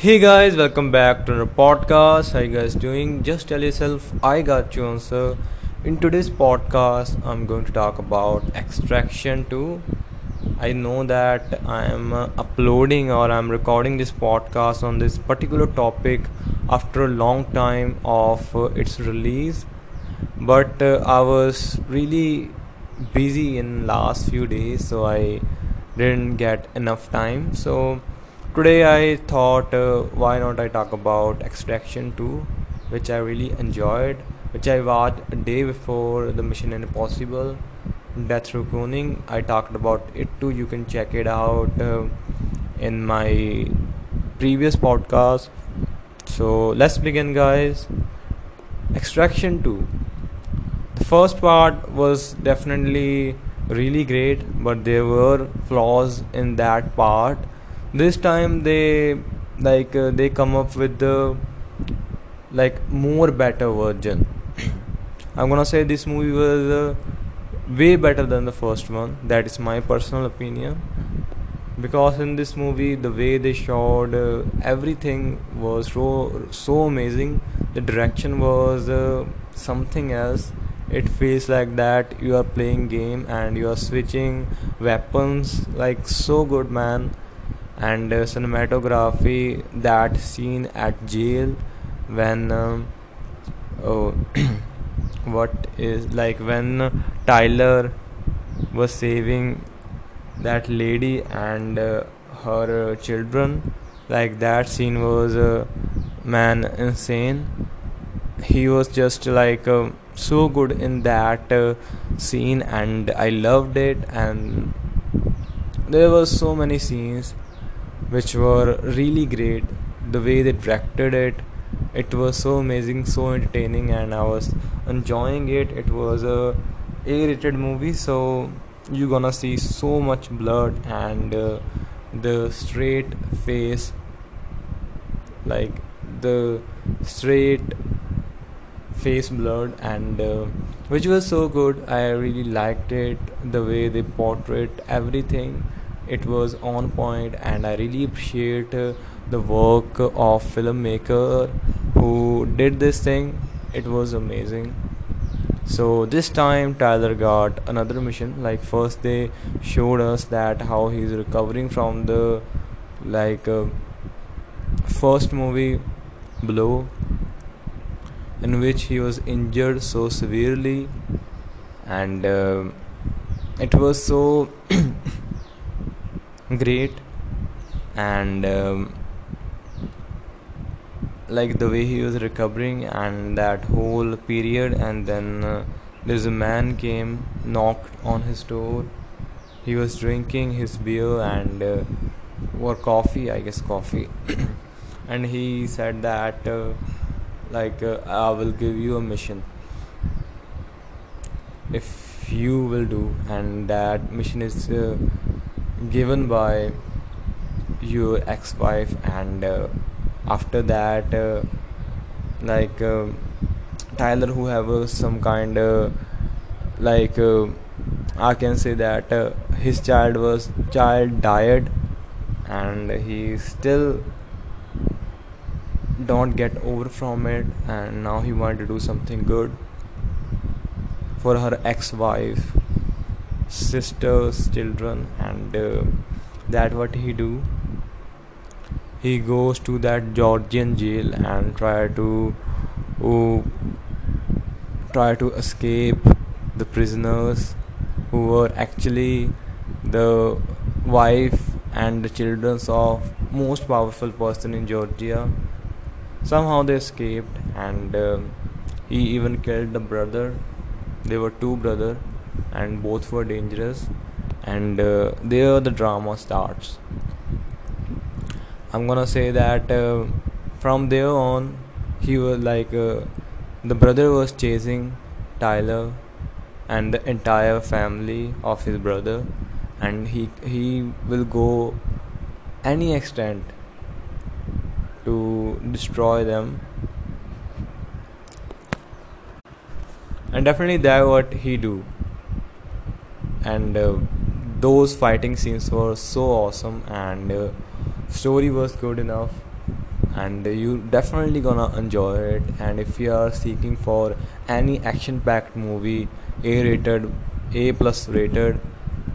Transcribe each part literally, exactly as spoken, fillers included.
Hey guys, welcome back to another podcast. How you guys doing? Just tell yourself I got your answer. In today's podcast, I'm going to talk about Extraction two. I know that I'm uploading or I'm recording this podcast on this particular topic after a long time of its release, but uh, I was really busy in last few days, so I didn't get enough time. So today I thought uh, why not I talk about Extraction two, which I really enjoyed, which I watched a day before the Mission Impossible Death Reckoning. I talked about it too. You can check it out uh, in my previous podcast. So let's begin, guys. Extraction two. The first part was definitely really great, but there were flaws in that part. This time they like uh, they come up with the like more better version. I'm gonna say this movie was uh, way better than the first one. That is my personal opinion, because in this movie the way they showed uh, everything was so so amazing. The direction was uh, something else. It feels like that you are playing game and you are switching weapons like so good, man. And uh, cinematography, that scene at jail when um, oh what is like when Tyler was saving that lady and uh, her uh, children, like that scene was uh, man insane. He was just like uh, so good in that uh, scene, and I loved it. And there were so many scenes which were really great. The way they directed it, it was so amazing, so entertaining, and I was enjoying it. It was a A-rated movie, so you're gonna see so much blood and uh, the straight face, like the straight face blood, and uh, which was so good. I really liked it. The way they portrayed everything, it was on point, and I really appreciate uh, the work of filmmaker who did this thing. It was amazing. So this time Tyler got another mission. Like first they showed us that how he's recovering from the like uh, first movie blow, in which he was injured so severely, and uh, it was so great. And um, like the way he was recovering and that whole period, and then uh, there's a man came, knocked on his door. He was drinking his beer and uh, or coffee, I guess coffee and he said that uh, like uh, I will give you a mission if you will do, and that mission is uh, given by your ex-wife. And uh, after that uh, like uh, Tyler, who have uh, some kind of like uh, I can say that uh, his child was child died, and he still don't get over from it, and now he wanted to do something good for her ex-wife, sisters, children, and uh, that what he do. He goes to that Georgian jail and try to uh, try to escape the prisoners who were actually the wife and the children of most powerful person in Georgia. Somehow they escaped, and uh, he even killed the brother. There were two brothers, and both were dangerous, and uh, there the drama starts. I'm gonna say that uh, from there on he was like uh, the brother was chasing Tyler and the entire family of his brother, and he he will go any extent to destroy them. And definitely that what he do. And uh, those fighting scenes were so awesome, and uh, story was good enough. and you definitely gonna enjoy it. And if you are seeking for any action-packed movie, A-rated, A-plus rated,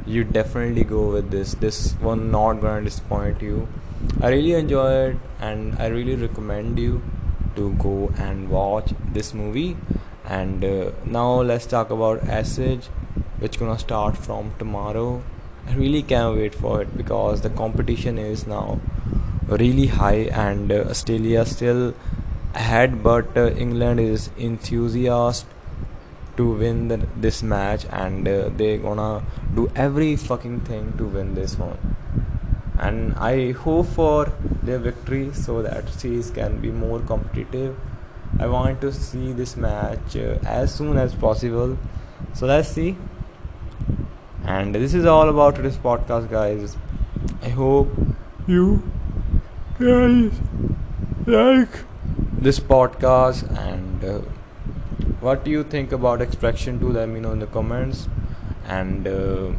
you definitely go with this. This one not gonna disappoint you. I really enjoy it, and I really recommend you to go and watch this movie. And uh, now let's talk about Asajj, which gonna start from tomorrow. I really can't wait for it because the competition is now really high, and uh, Australia still ahead, but uh, England is enthusiastic to win the, this match, and uh, they gonna do every fucking thing to win this one. And I hope for their victory so that series can be more competitive. I want to see this match uh, as soon as possible. So let's see. And this is all about today's podcast, guys. I hope you guys like this podcast, and uh, what do you think about Extraction two? Let me know in the comments, and uh,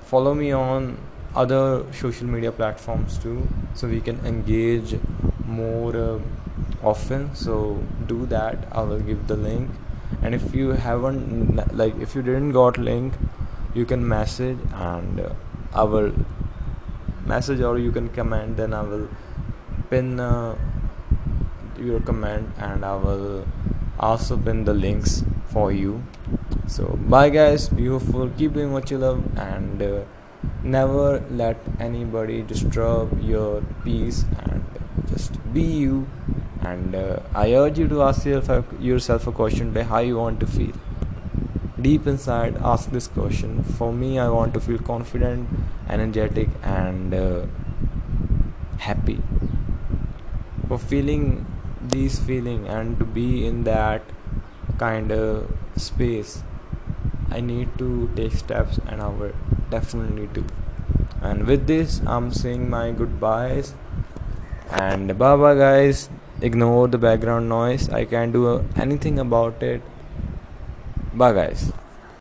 follow me on other social media platforms too, so we can engage more uh, often. So do that. I will give the link, and if you haven't, like if you didn't got link, you can message, and uh, I will message, or you can comment, then I will pin uh, your comment, and I will also pin the links for you. So bye guys, beautiful, keep doing what you love, and uh, never let anybody disturb your peace, and just be you. And uh, I urge you to ask yourself, yourself a question by how you want to feel. Deep inside, ask this question. For me, I want to feel confident, energetic, and uh, happy. For feeling these feelings and to be in that kind of space, I need to take steps, and I will definitely do. And with this, I'm saying my goodbyes. And bye bye, guys. Ignore the background noise. I can't do anything about it. Bye, guys.